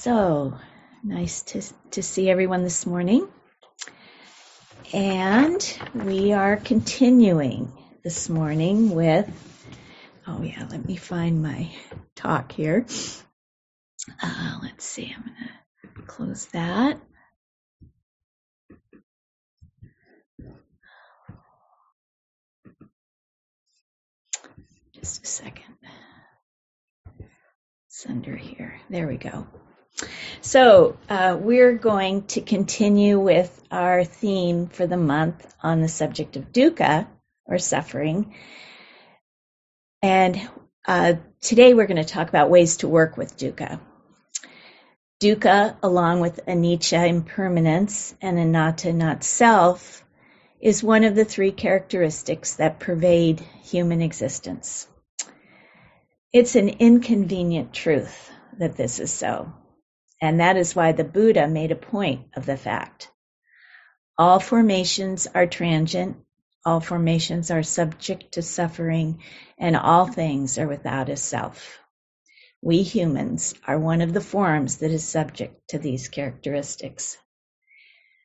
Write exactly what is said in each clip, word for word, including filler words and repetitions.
So nice to, to see everyone this morning. And we are continuing this morning with, oh yeah, let me find my talk here. Uh, let's see, I'm going to close that. Just a second. It's under here. There we go. So uh, we're going to continue with our theme for the month on the subject of dukkha, or suffering. And uh, today we're going to talk about ways to work with dukkha. Dukkha, along with anicca, impermanence, and anatta, not self, is one of the three characteristics that pervade human existence. It's an inconvenient truth that this is so, and that is why the Buddha made a point of the fact. All formations are transient, all formations are subject to suffering, and all things are without a self. We humans are one of the forms that is subject to these characteristics.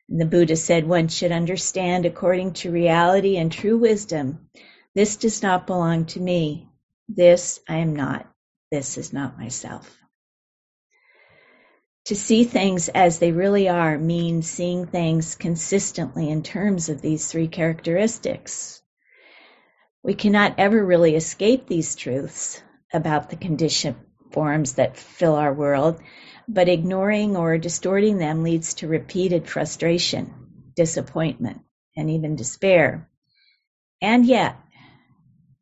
The Buddha said one should understand according to reality and true wisdom, this does not belong to me. This I am not. This is not myself. To see things as they really are means seeing things consistently in terms of these three characteristics. We cannot ever really escape these truths about the conditioned forms that fill our world, but ignoring or distorting them leads to repeated frustration, disappointment, and even despair. And yet,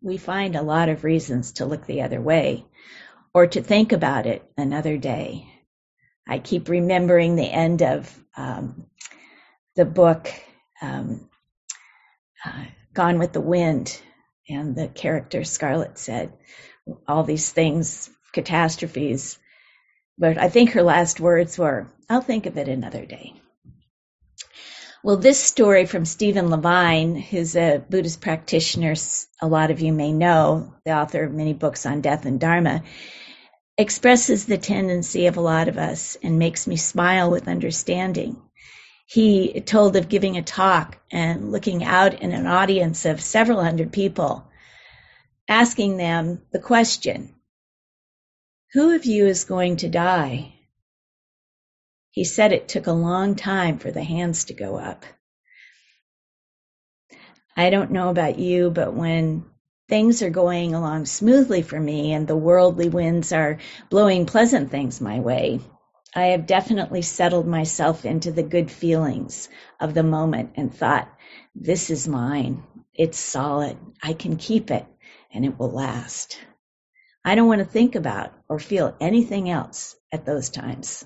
we find a lot of reasons to look the other way or to think about it another day. I keep remembering the end of um, the book um, uh, Gone with the Wind, and the character Scarlett said all these things, catastrophes, but I think her last words were, I'll think of it another day. Well, this story from Stephen Levine, who's a Buddhist practitioner, a lot of you may know, the author of many books on death and Dharma, expresses the tendency of a lot of us and makes me smile with understanding. He told of giving a talk and looking out in an audience of several hundred people, asking them the question, who of you is going to die? He said it took a long time for the hands to go up. I don't know about you, but when things are going along smoothly for me and the worldly winds are blowing pleasant things my way, I have definitely settled myself into the good feelings of the moment and thought, this is mine. It's solid. I can keep it and it will last. I don't want to think about or feel anything else at those times.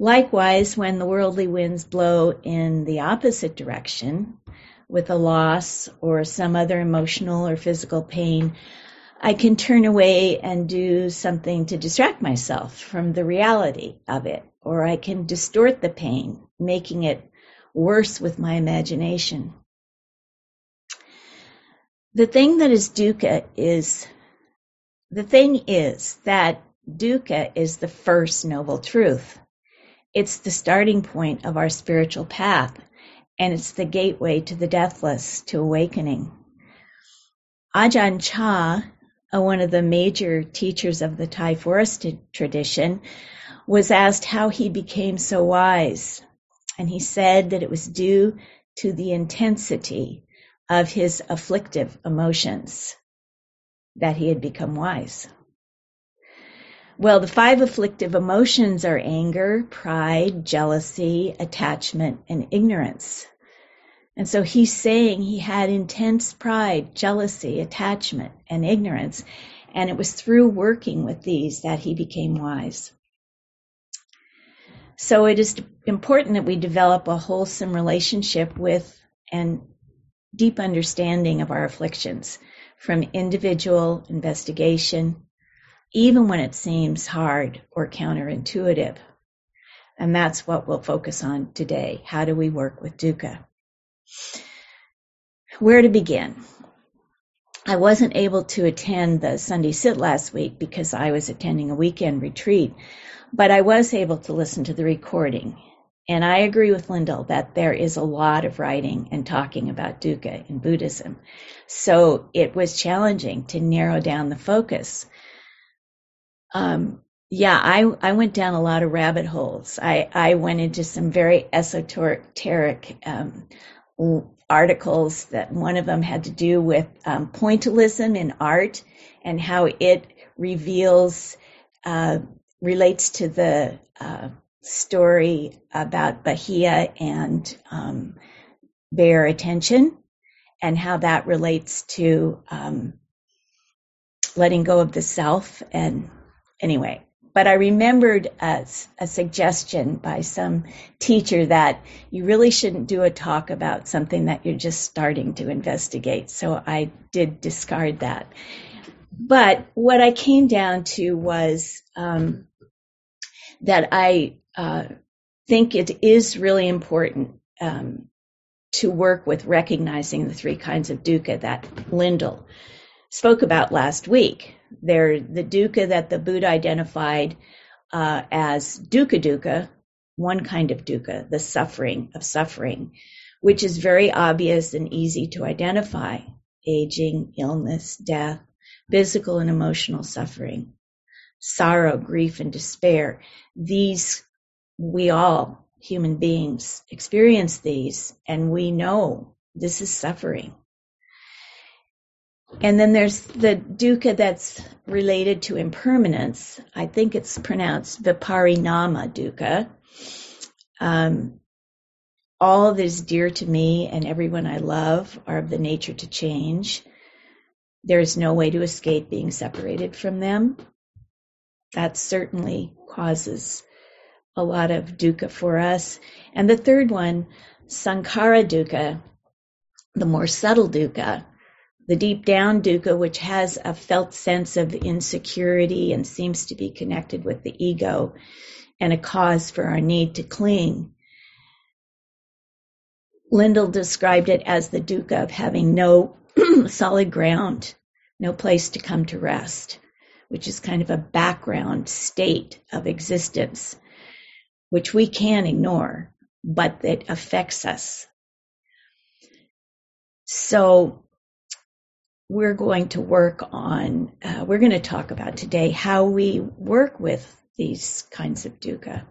Likewise, when the worldly winds blow in the opposite direction, with a loss or some other emotional or physical pain, I can turn away and do something to distract myself from the reality of it, or I can distort the pain, making it worse with my imagination. The thing that is dukkha is The thing is that dukkha is the first noble truth. It's the starting point of our spiritual path, and it's the gateway to the deathless, to awakening. Ajahn Chah, one of the major teachers of the Thai forest tradition, was asked how he became so wise, and he said that it was due to the intensity of his afflictive emotions that he had become wise. Well, the five afflictive emotions are anger, pride, jealousy, attachment, and ignorance. And so he's saying he had intense pride, jealousy, attachment, and ignorance, and it was through working with these that he became wise. So it is important that we develop a wholesome relationship with and deep understanding of our afflictions, from individual investigation, even when it seems hard or counterintuitive. And that's what we'll focus on today. How do we work with dukkha? Where to begin? I wasn't able to attend the Sunday sit last week because I was attending a weekend retreat, but I was able to listen to the recording. And I agree with Lindell that there is a lot of writing and talking about dukkha in Buddhism. So it was challenging to narrow down the focus. Um, yeah, I, I went down a lot of rabbit holes. I, I went into some very esoteric um, articles that one of them had to do with um, pointillism in art and how it reveals, uh, relates to the uh story about Bahia and um, bear attention and how that relates to um, letting go of the self. And anyway, but I remembered a, a suggestion by some teacher that you really shouldn't do a talk about something that you're just starting to investigate. So I did discard that. But what I came down to was um, that I Uh, think it is really important um, to work with recognizing the three kinds of dukkha that Lindell spoke about last week. They're the dukkha that the Buddha identified uh, as dukkha dukkha, one kind of dukkha, the suffering of suffering, which is very obvious and easy to identify: aging, illness, death, physical and emotional suffering, sorrow, grief, and despair. These We all, human beings, experience these, and we know this is suffering. And then there's the dukkha that's related to impermanence. I think it's pronounced viparinama dukkha. Um, all that is dear to me and everyone I love are of the nature to change. There is no way to escape being separated from them. That certainly causes a lot of dukkha for us. And the third one, sankara dukkha, the more subtle dukkha, the deep down dukkha, which has a felt sense of insecurity and seems to be connected with the ego and a cause for our need to cling. Lindell described it as the dukkha of having no solid ground, no place to come to rest, which is kind of a background state of existence, which we can ignore, but that affects us. So we're going to work on, uh, we're going to talk about today how we work with these kinds of dukkha,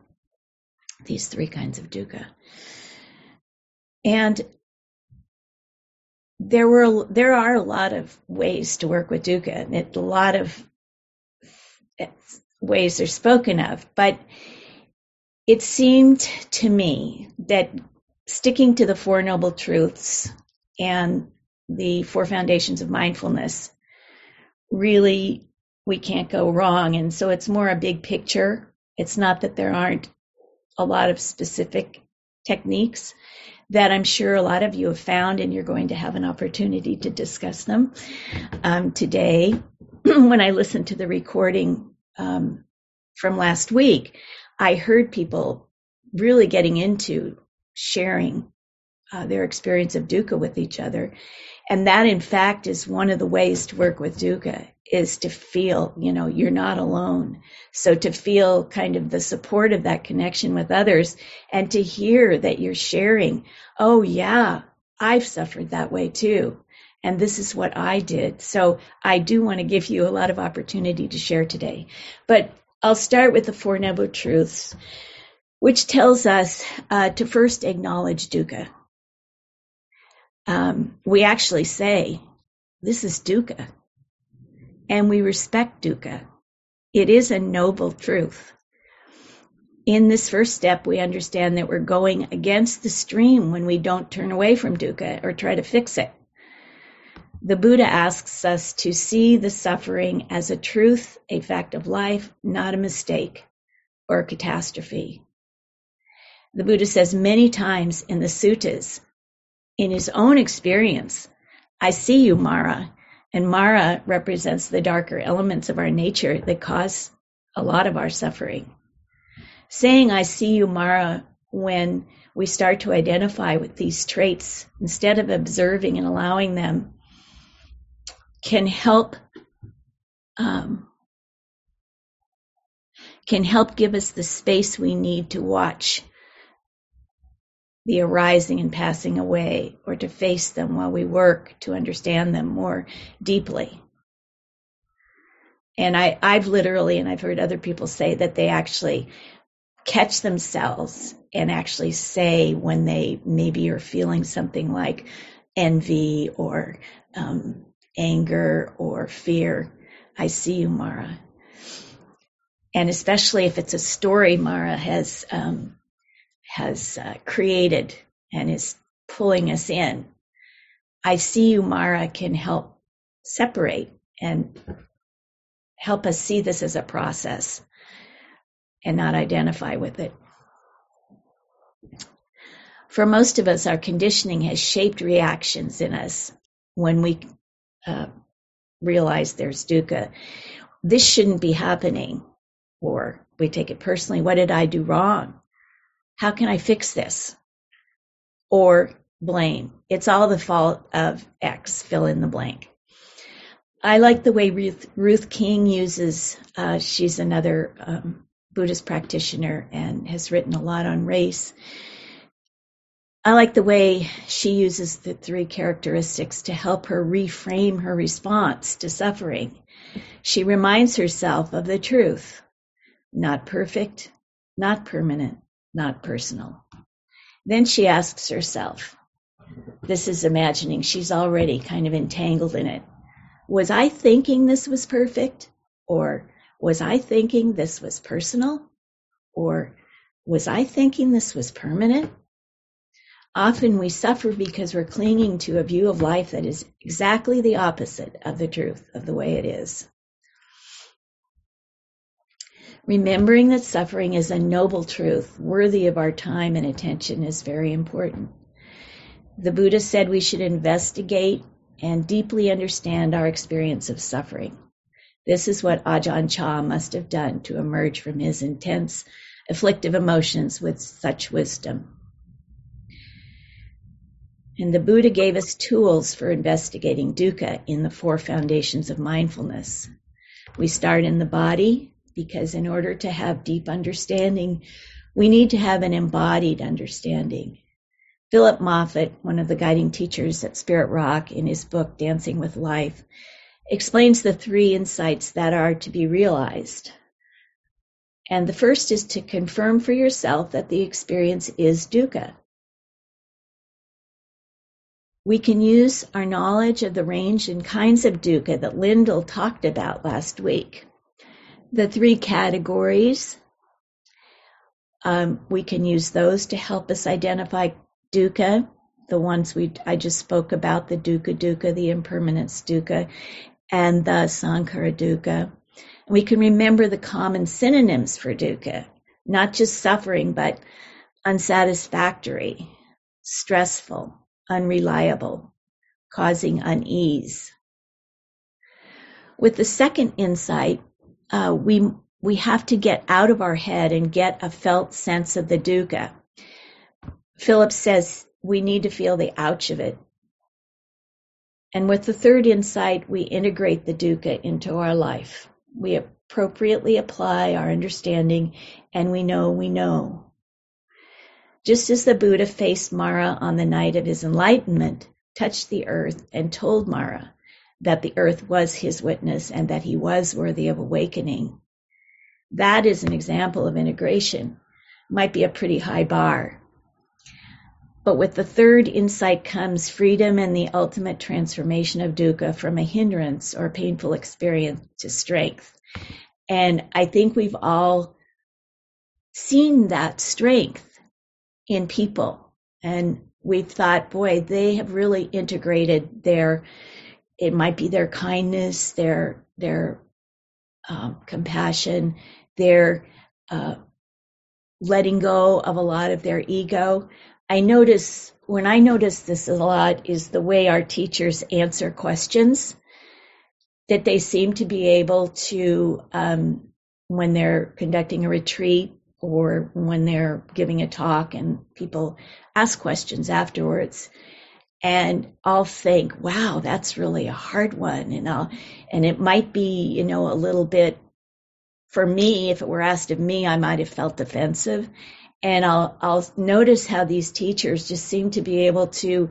these three kinds of dukkha. And there were, there are a lot of ways to work with dukkha, and it, a lot of ways are spoken of, but it seemed to me that sticking to the Four Noble Truths and the Four Foundations of Mindfulness, really, we can't go wrong. And so it's more a big picture. It's not that there aren't a lot of specific techniques that I'm sure a lot of you have found, and you're going to have an opportunity to discuss them um, today. When I listened to the recording um, from last week, I heard people really getting into sharing uh, their experience of dukkha with each other. And that, in fact, is one of the ways to work with dukkha, is to feel, you know, you're not alone. So to feel kind of the support of that connection with others, and to hear that you're sharing, oh, yeah, I've suffered that way, too. And this is what I did. So I do want to give you a lot of opportunity to share today. But I'll start with the Four Noble Truths, which tells us uh, to first acknowledge dukkha. Um, we actually say, this is dukkha, and we respect dukkha. It is a noble truth. In this first step, we understand that we're going against the stream when we don't turn away from dukkha or try to fix it. The Buddha asks us to see the suffering as a truth, a fact of life, not a mistake or a catastrophe. The Buddha says many times in the suttas, in his own experience, I see you, Mara. And Mara represents the darker elements of our nature that cause a lot of our suffering. Saying, I see you, Mara, when we start to identify with these traits, instead of observing and allowing them, can help um, can help give us the space we need to watch the arising and passing away, or to face them while we work to understand them more deeply. And I, I've literally, and I've heard other people say that they actually catch themselves and actually say when they maybe are feeling something like envy or um, anger or fear, "I see you, Mara." And especially if it's a story Mara has um, has uh, created and is pulling us in, "I see you, Mara" can help separate and help us see this as a process and not identify with it. For most of us, our conditioning has shaped reactions in us when we uh, realize there's dukkha. This shouldn't be happening, or we take it personally. What did I do wrong? How can I fix this? Or blame. It's all the fault of X, fill in the blank. I like the way Ruth, Ruth King uses, uh, she's another um, Buddhist practitioner and has written a lot on race. I like the way she uses the three characteristics to help her reframe her response to suffering. She reminds herself of the truth: not perfect, not permanent, not personal. Then she asks herself, this is imagining, she's already kind of entangled in it, was I thinking this was perfect? Or was I thinking this was personal? Or was I thinking this was permanent? Often we suffer because we're clinging to a view of life that is exactly the opposite of the truth, of the way it is. Remembering that suffering is a noble truth, worthy of our time and attention, is very important. The Buddha said we should investigate and deeply understand our experience of suffering. This is what Ajahn Chah must have done to emerge from his intense afflictive emotions with such wisdom. And the Buddha gave us tools for investigating dukkha in the four foundations of mindfulness. We start in the body, because in order to have deep understanding, we need to have an embodied understanding. Philip Moffitt, one of the guiding teachers at Spirit Rock, in his book Dancing with Life, explains the three insights that are to be realized. And the first is to confirm for yourself that the experience is dukkha. We can use our knowledge of the range and kinds of dukkha that Lindell talked about last week. The three categories, um, we can use those to help us identify dukkha, the ones we I just spoke about, the dukkha dukkha, the impermanence dukkha, and the sankara dukkha. We can remember the common synonyms for dukkha, not just suffering, but unsatisfactory, stressful, unreliable, causing unease. With the second insight, uh, we we have to get out of our head and get a felt sense of the dukkha. Philip says we need to feel the ouch of it. And with the third insight, we integrate the dukkha into our life. We appropriately apply our understanding, and we know we know. Just as the Buddha faced Mara on the night of his enlightenment, touched the earth, and told Mara that the earth was his witness and that he was worthy of awakening. That is an example of integration. Might be a pretty high bar. But with the third insight comes freedom and the ultimate transformation of dukkha from a hindrance or painful experience to strength. And I think we've all seen that strength in people. And we've thought, boy, they have really integrated their, it might be their kindness, their their um, compassion, their uh, letting go of a lot of their ego. I notice, when I notice this a lot, is the way our teachers answer questions, that they seem to be able to, um, when they're conducting a retreat or when they're giving a talk and people ask questions afterwards, And I'll think, wow, that's really a hard one. And I'll, and it might be, you know, a little bit, for me, if it were asked of me, I might have felt defensive. And I'll, I'll notice how these teachers just seem to be able to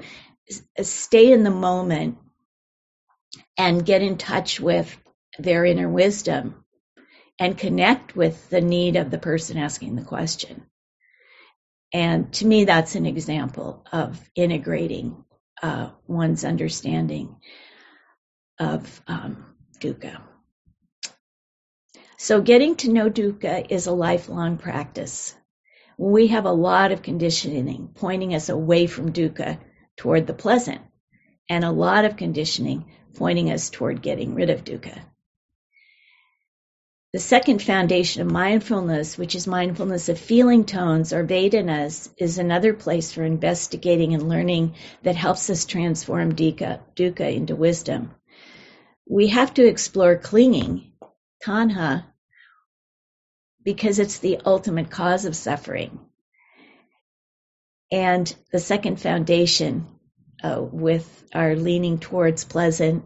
stay in the moment and get in touch with their inner wisdom and connect with the need of the person asking the question. And to me, that's an example of integrating uh, one's understanding of um, dukkha. So getting to know dukkha is a lifelong practice. We have a lot of conditioning pointing us away from dukkha toward the pleasant, and a lot of conditioning pointing us toward getting rid of dukkha. The second foundation of mindfulness, which is mindfulness of feeling tones or vedanas, is another place for investigating and learning that helps us transform dukkha, dukkha into wisdom. We have to explore clinging, tanha, because it's the ultimate cause of suffering. And the second foundation, uh, with our leaning towards pleasant,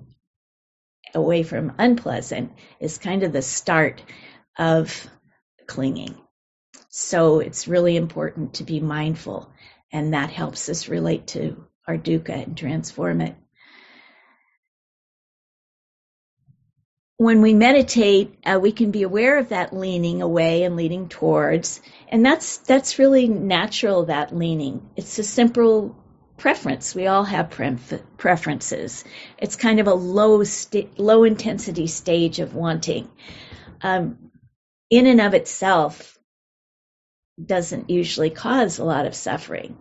away from unpleasant, is kind of the start of clinging. So it's really important to be mindful, and that helps us relate to our dukkha and transform it. When we meditate, uh, we can be aware of that leaning away and leaning towards, and that's that's really natural, that leaning. It's a simple preference. We all have preferences. It's kind of a low st- low intensity stage of wanting. Um, in and of itself doesn't usually cause a lot of suffering.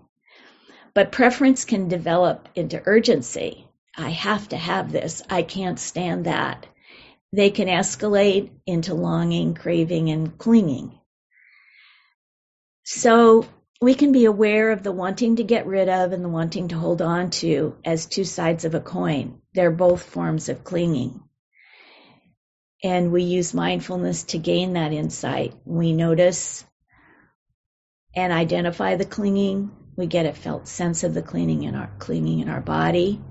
But preference can develop into urgency. I have to have this. I can't stand that. They can escalate into longing, craving, and clinging. So we can be aware of the wanting to get rid of and the wanting to hold on to as two sides of a coin. They're both forms of clinging. And we use mindfulness to gain that insight. We notice and identify the clinging. We get a felt sense of the clinging in our, clinging in our body.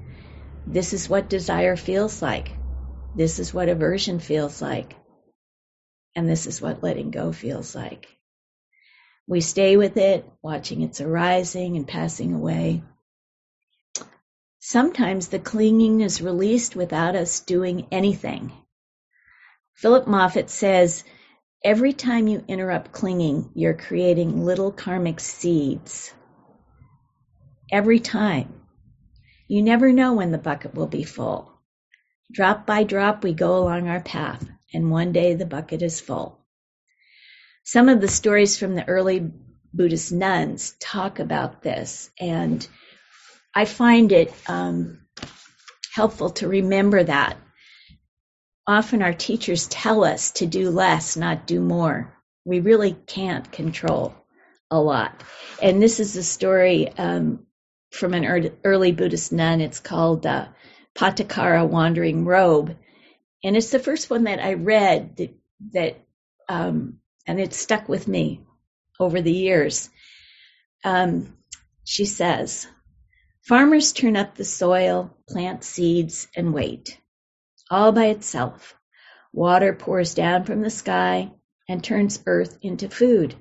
This is what desire feels like. This is what aversion feels like. And this is what letting go feels like. We stay with it, watching its arising and passing away. Sometimes the clinging is released without us doing anything. Philip Moffitt says, every time you interrupt clinging, you're creating little karmic seeds. Every time. You never know when the bucket will be full. Drop by drop, we go along our path, and one day the bucket is full. Some of the stories from the early Buddhist nuns talk about this, and I find it um, helpful to remember that. Often our teachers tell us to do less, not do more. We really can't control a lot. And this is a story um, from an early Buddhist nun. It's called uh, Patacara, Wandering Robe. And it's the first one that I read that, that um, and it stuck with me over the years. Um, she says, farmers turn up the soil, plant seeds, and wait. All by itself, water pours down from the sky and turns earth into food.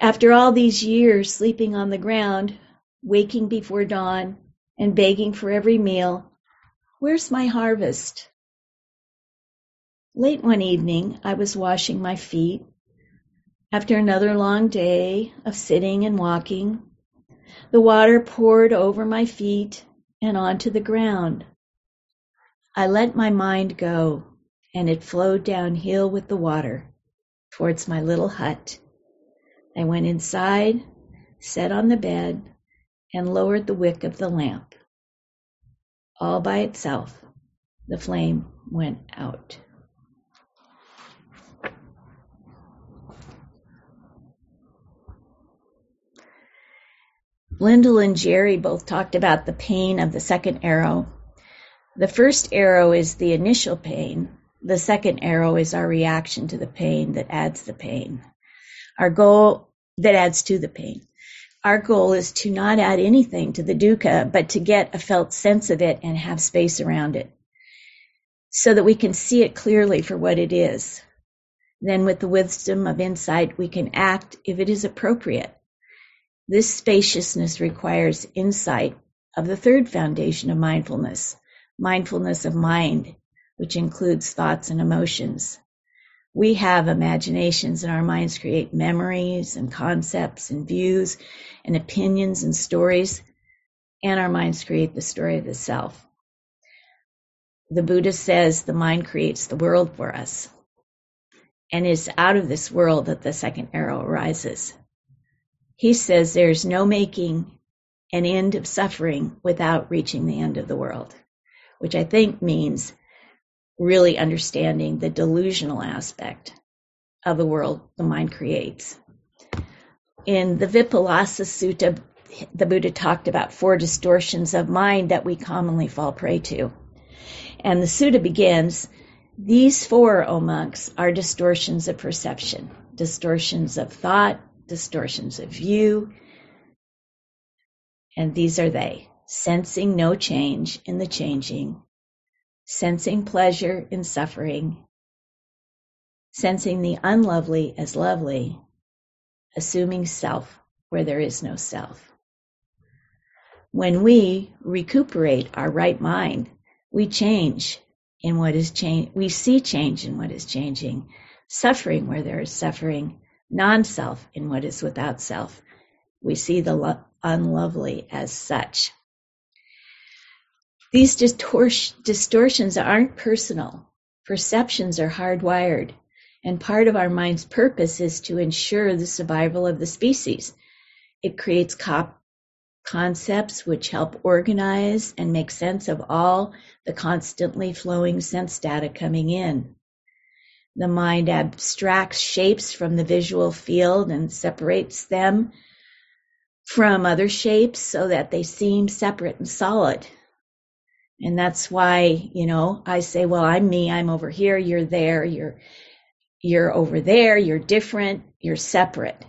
After all these years sleeping on the ground, waking before dawn, and begging for every meal, where's my harvest? Late one evening, I was washing my feet after another long day of sitting and walking. The water poured over my feet and onto the ground. I let my mind go, and it flowed downhill with the water towards my little hut. I went inside, sat on the bed, and lowered the wick of the lamp. All by itself, the flame went out. Lindell and Jerry both talked about the pain of the second arrow. The first arrow is the initial pain. The second arrow is our reaction to the pain that adds the pain. Our goal that adds to the pain. our goal is to not add anything to the dukkha, but to get a felt sense of it and have space around it so that we can see it clearly for what it is. Then with the wisdom of insight, we can act if it is appropriate. This spaciousness requires insight of the third foundation of mindfulness, mindfulness of mind, which includes thoughts and emotions. We have imaginations, and our minds create memories and concepts and views and opinions and stories, and our minds create the story of the self. The Buddha says the mind creates the world for us, and it's out of this world that the second arrow arises. He says there's no making an end of suffering without reaching the end of the world, which I think means really understanding the delusional aspect of the world the mind creates. In the Vipalasa Sutta, the Buddha talked about four distortions of mind that we commonly fall prey to. And the sutta begins, "These four, O monks, are distortions of perception, distortions of thought, distortions of view, and these are they, sensing no change in the changing, sensing pleasure in suffering, sensing the unlovely as lovely, assuming self where there is no self." When we recuperate our right mind, we change in what is change. We see change in what is changing, suffering where there is suffering, non-self in what is without self. We see the lo- unlovely as such. These distor- distortions aren't personal. Perceptions are hardwired, and part of our mind's purpose is to ensure the survival of the species. It creates cop- concepts which help organize and make sense of all the constantly flowing sense data coming in. The mind abstracts shapes from the visual field and separates them from other shapes so that they seem separate and solid. And that's why, you know, I say, well, I'm me, I'm over here, you're there, you're you're over there, you're different, you're separate.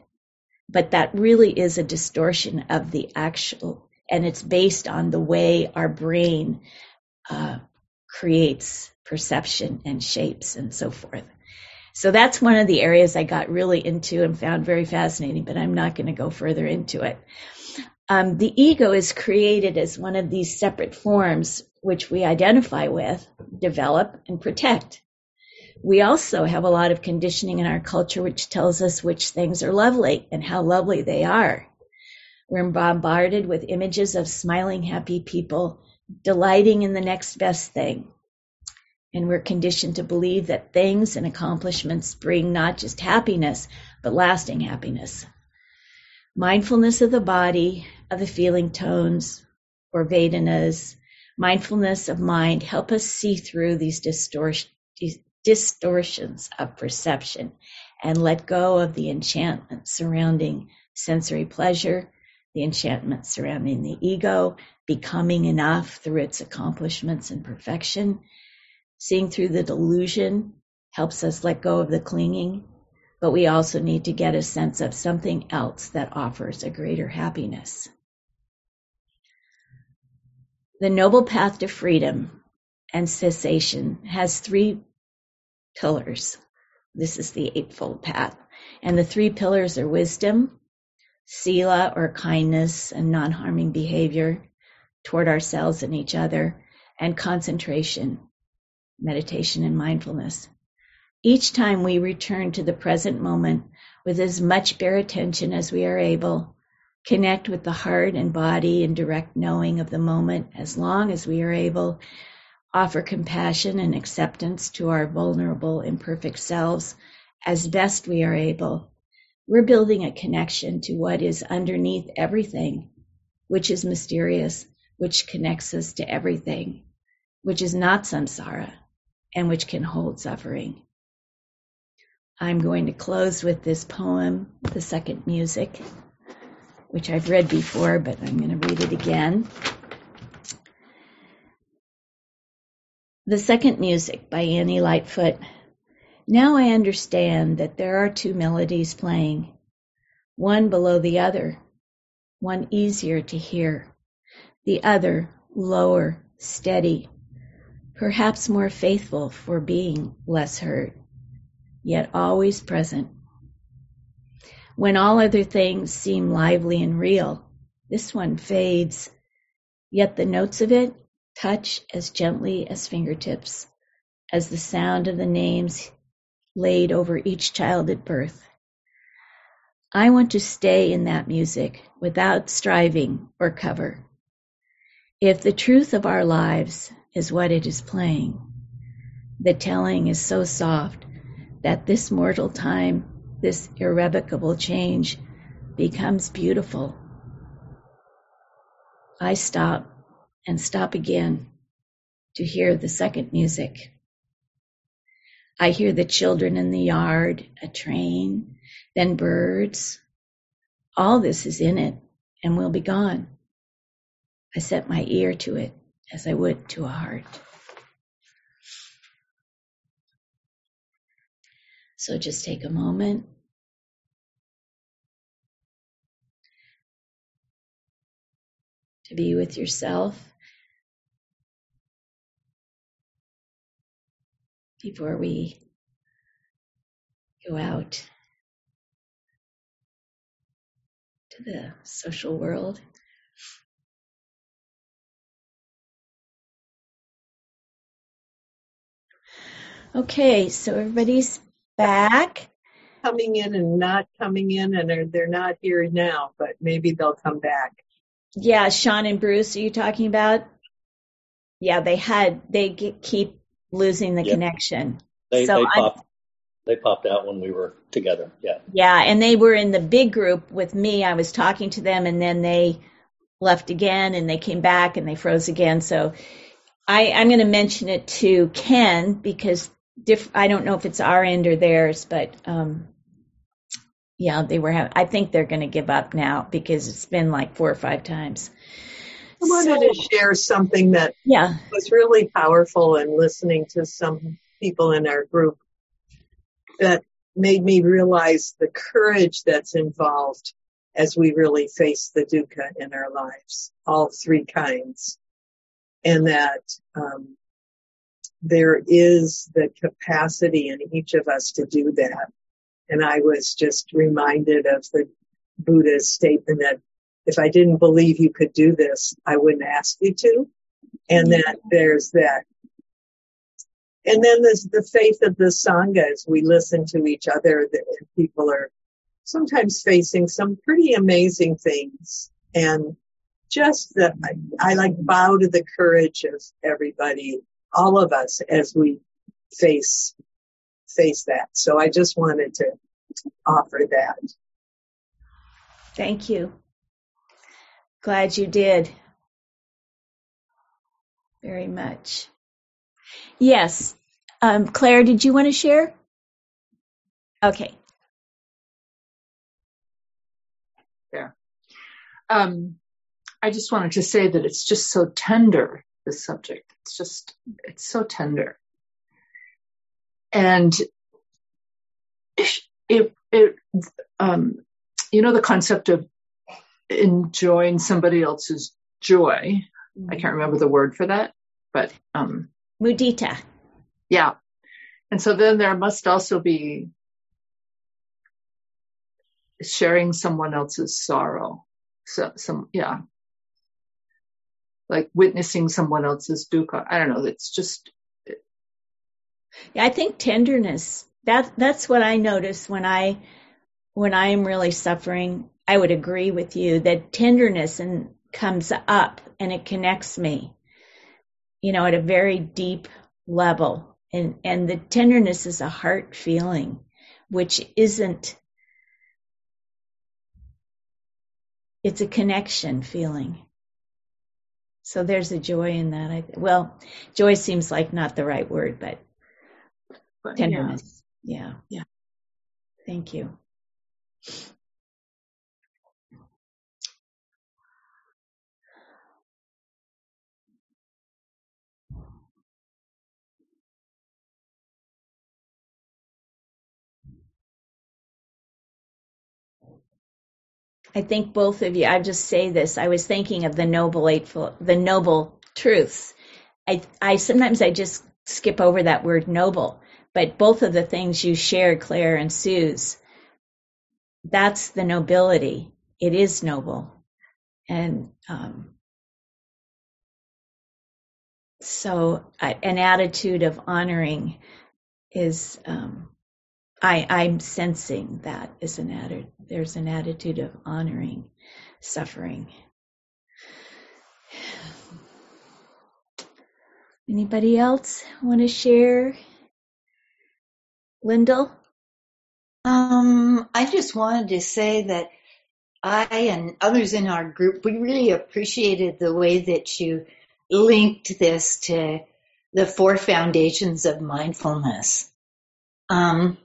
But that really is a distortion of the actual, and it's based on the way our brain uh, creates perception and shapes and so forth. So that's one of the areas I got really into and found very fascinating, but I'm not going to go further into it. Um, the ego is created as one of these separate forms which we identify with, develop, and protect. We also have a lot of conditioning in our culture which tells us which things are lovely and how lovely they are. We're bombarded with images of smiling, happy people, delighting in the next best thing. And we're conditioned to believe that things and accomplishments bring not just happiness, but lasting happiness. Mindfulness of the body, of the feeling tones or vedanas, mindfulness of mind help us see through these distortion, these distortions of perception and let go of the enchantment surrounding sensory pleasure, the enchantment surrounding the ego, becoming enough through its accomplishments and perfection. Seeing through the delusion helps us let go of the clinging, but we also need to get a sense of something else that offers a greater happiness. The Noble Path to Freedom and Cessation has three pillars. This is the Eightfold Path. And the three pillars are wisdom, sila or kindness and non-harming behavior toward ourselves and each other, and concentration, meditation and mindfulness. Each time we return to the present moment with as much bare attention as we are able, connect with the heart and body in direct knowing of the moment as long as we are able, offer compassion and acceptance to our vulnerable, imperfect selves as best we are able. We're building a connection to what is underneath everything, which is mysterious, which connects us to everything, which is not samsara, and which can hold suffering. I'm going to close with this poem, the second music, which I've read before, but I'm going to read it again. The second music by Annie Lightfoot. Now I understand that there are two melodies playing, one below the other, one easier to hear, the other lower, steady, perhaps more faithful for being less heard, yet always present. When all other things seem lively and real, this one fades, yet the notes of it touch as gently as fingertips, as the sound of the names laid over each child at birth. I want to stay in that music without striving or cover. If the truth of our lives is what it is playing, the telling is so soft that this mortal time, this irrevocable change, becomes beautiful. I stop and stop again to hear the second music. I hear the children in the yard, a train, then birds. All this is in it and will be gone. I set my ear to it as I would to a heart. So just take a moment. To be with yourself before we go out to the social world. Okay, so everybody's back. Coming in and not coming in, and they're, they're not here now, but maybe they'll come back. Yeah, Sean and Bruce, are you talking about? Yeah, they had, they get, keep losing the yeah. connection. They, so they, popped, they popped out when we were together, yeah. Yeah, and they were in the big group with me. I was talking to them, and then they left again, and they came back, and they froze again. So I, I'm going to mention it to Ken, because diff, I don't know if it's our end or theirs, but um yeah, they were. Ha- I think they're going to give up now because it's been like four or five times. I wanted so, to share something that yeah. was really powerful in listening to some people in our group that made me realize the courage that's involved as we really face the dukkha in our lives, all three kinds, and that um, there is the capacity in each of us to do that. And I was just reminded of the Buddha's statement that if I didn't believe you could do this, I wouldn't ask you to. And that there's that. And then there's the faith of the Sangha as we listen to each other. That people are sometimes facing some pretty amazing things. And just the, I, I like bow to the courage of everybody, all of us, as we face face that. So I just wanted to offer that. Thank you. Glad you did. Very much. Yes. Um, Claire, did you want to share? Okay. Yeah. Um, I just wanted to say that it's just so tender, this subject. It's just, it's so tender. And it, it, um, you know, the concept of enjoying somebody else's joy. Mm-hmm. I can't remember the word for that, but um, mudita. Yeah, and so then there must also be sharing someone else's sorrow. So, some yeah, like witnessing someone else's dukkha. I don't know. It's just. Yeah, I think tenderness, that that's what I notice when I when I am really suffering. I would agree with you that tenderness and comes up and it connects me, you know, at a very deep level. And, and the tenderness is a heart feeling, which isn't, it's a connection feeling. So there's a joy in that. I, well, joy seems like not the right word, but. But tenderness. Yeah. yeah. Yeah. Thank you. I think both of you, I just say this, I was thinking of the noble eightfold, the noble truths. I, I sometimes I just skip over that word noble, but both of the things you share, Claire and Suze, that's the nobility. It is noble. And um, so I, an attitude of honoring is, um, I, I'm sensing that is an attitude. There's an attitude of honoring suffering. Anybody else want to share? Lindell? Um, I just wanted to say that I and others in our group, we really appreciated the way that you linked this to the four foundations of mindfulness. Um,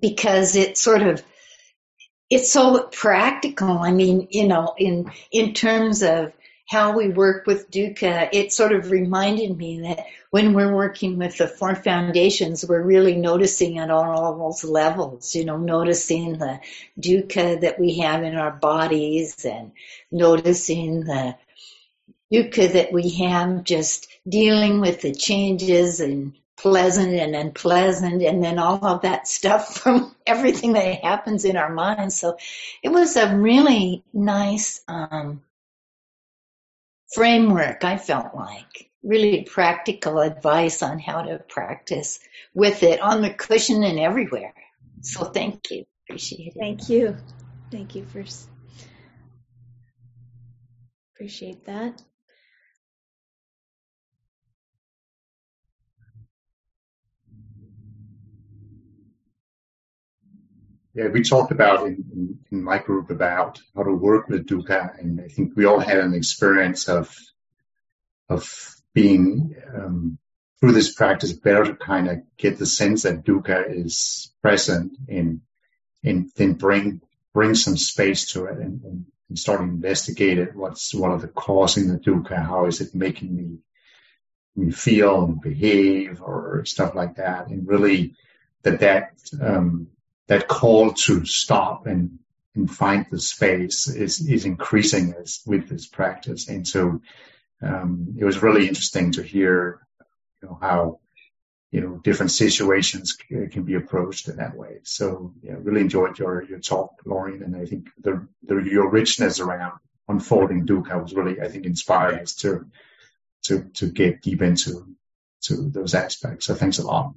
because it sort of, it's so practical. I mean, you know, in, in terms of how we work with Dukkha, it sort of reminded me that when we're working with the four foundations, we're really noticing at all those levels, you know, noticing the Dukkha that we have in our bodies and noticing the Dukkha that we have just dealing with the changes and pleasant and unpleasant, and then all of that stuff from everything that happens in our minds. So it was a really nice um framework, I felt like. Really practical advice on how to practice with it on the cushion and everywhere. So thank you. Appreciate it. Thank you. Thank you for... Appreciate that. Yeah, we talked about in, in, in my group about how to work with Dukkha, and I think we all had an experience of of being um, through this practice better to kind of get the sense that Dukkha is present and and then bring bring some space to it and, and, and start to investigate it. What's what are the causing the Dukkha? How is it making me me feel and behave or stuff like that? And really that that um, that call to stop and, and find the space is, is increasing as, with this practice. And so, um, it was really interesting to hear, you know, how, you know, different situations c- can be approached in that way. So, yeah, really enjoyed your, your talk, Lauren. And I think the, the, your richness around unfolding Dukkha was really, I think, inspired us to, to, to get deep into, to those aspects. So thanks a lot.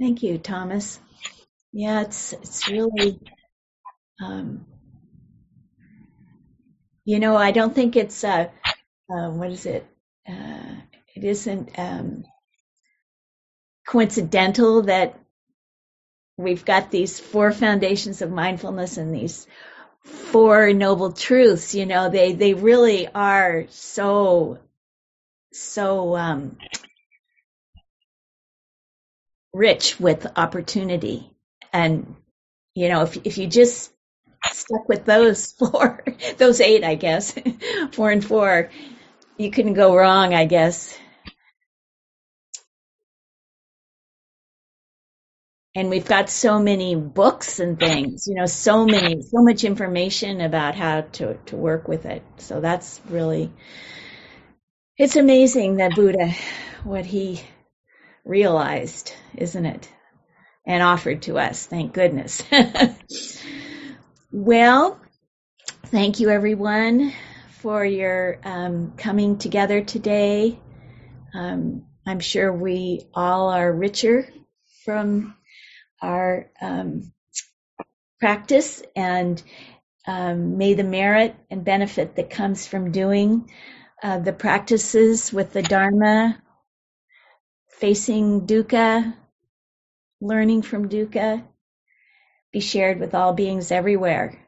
Thank you, Thomas. Yeah, it's it's really, um, you know, I don't think it's, uh, uh, what is it? Uh, it isn't um, coincidental that we've got these four foundations of mindfulness and these four noble truths. You know, they, they really are so, so um, rich with opportunity. And, you know, if if you just stuck with those four, those eight, I guess, four and four, you couldn't go wrong, I guess. And we've got so many books and things, you know, so many, so much information about how to, to work with it. So that's really, it's amazing that Buddha, what he realized, isn't it? And offered to us, thank goodness. Well, thank you everyone for your um, coming together today. Um, I'm sure we all are richer from our um, practice, and um, may the merit and benefit that comes from doing uh, the practices with the Dharma, facing Dukkha, learning from Dukkha, be shared with all beings everywhere.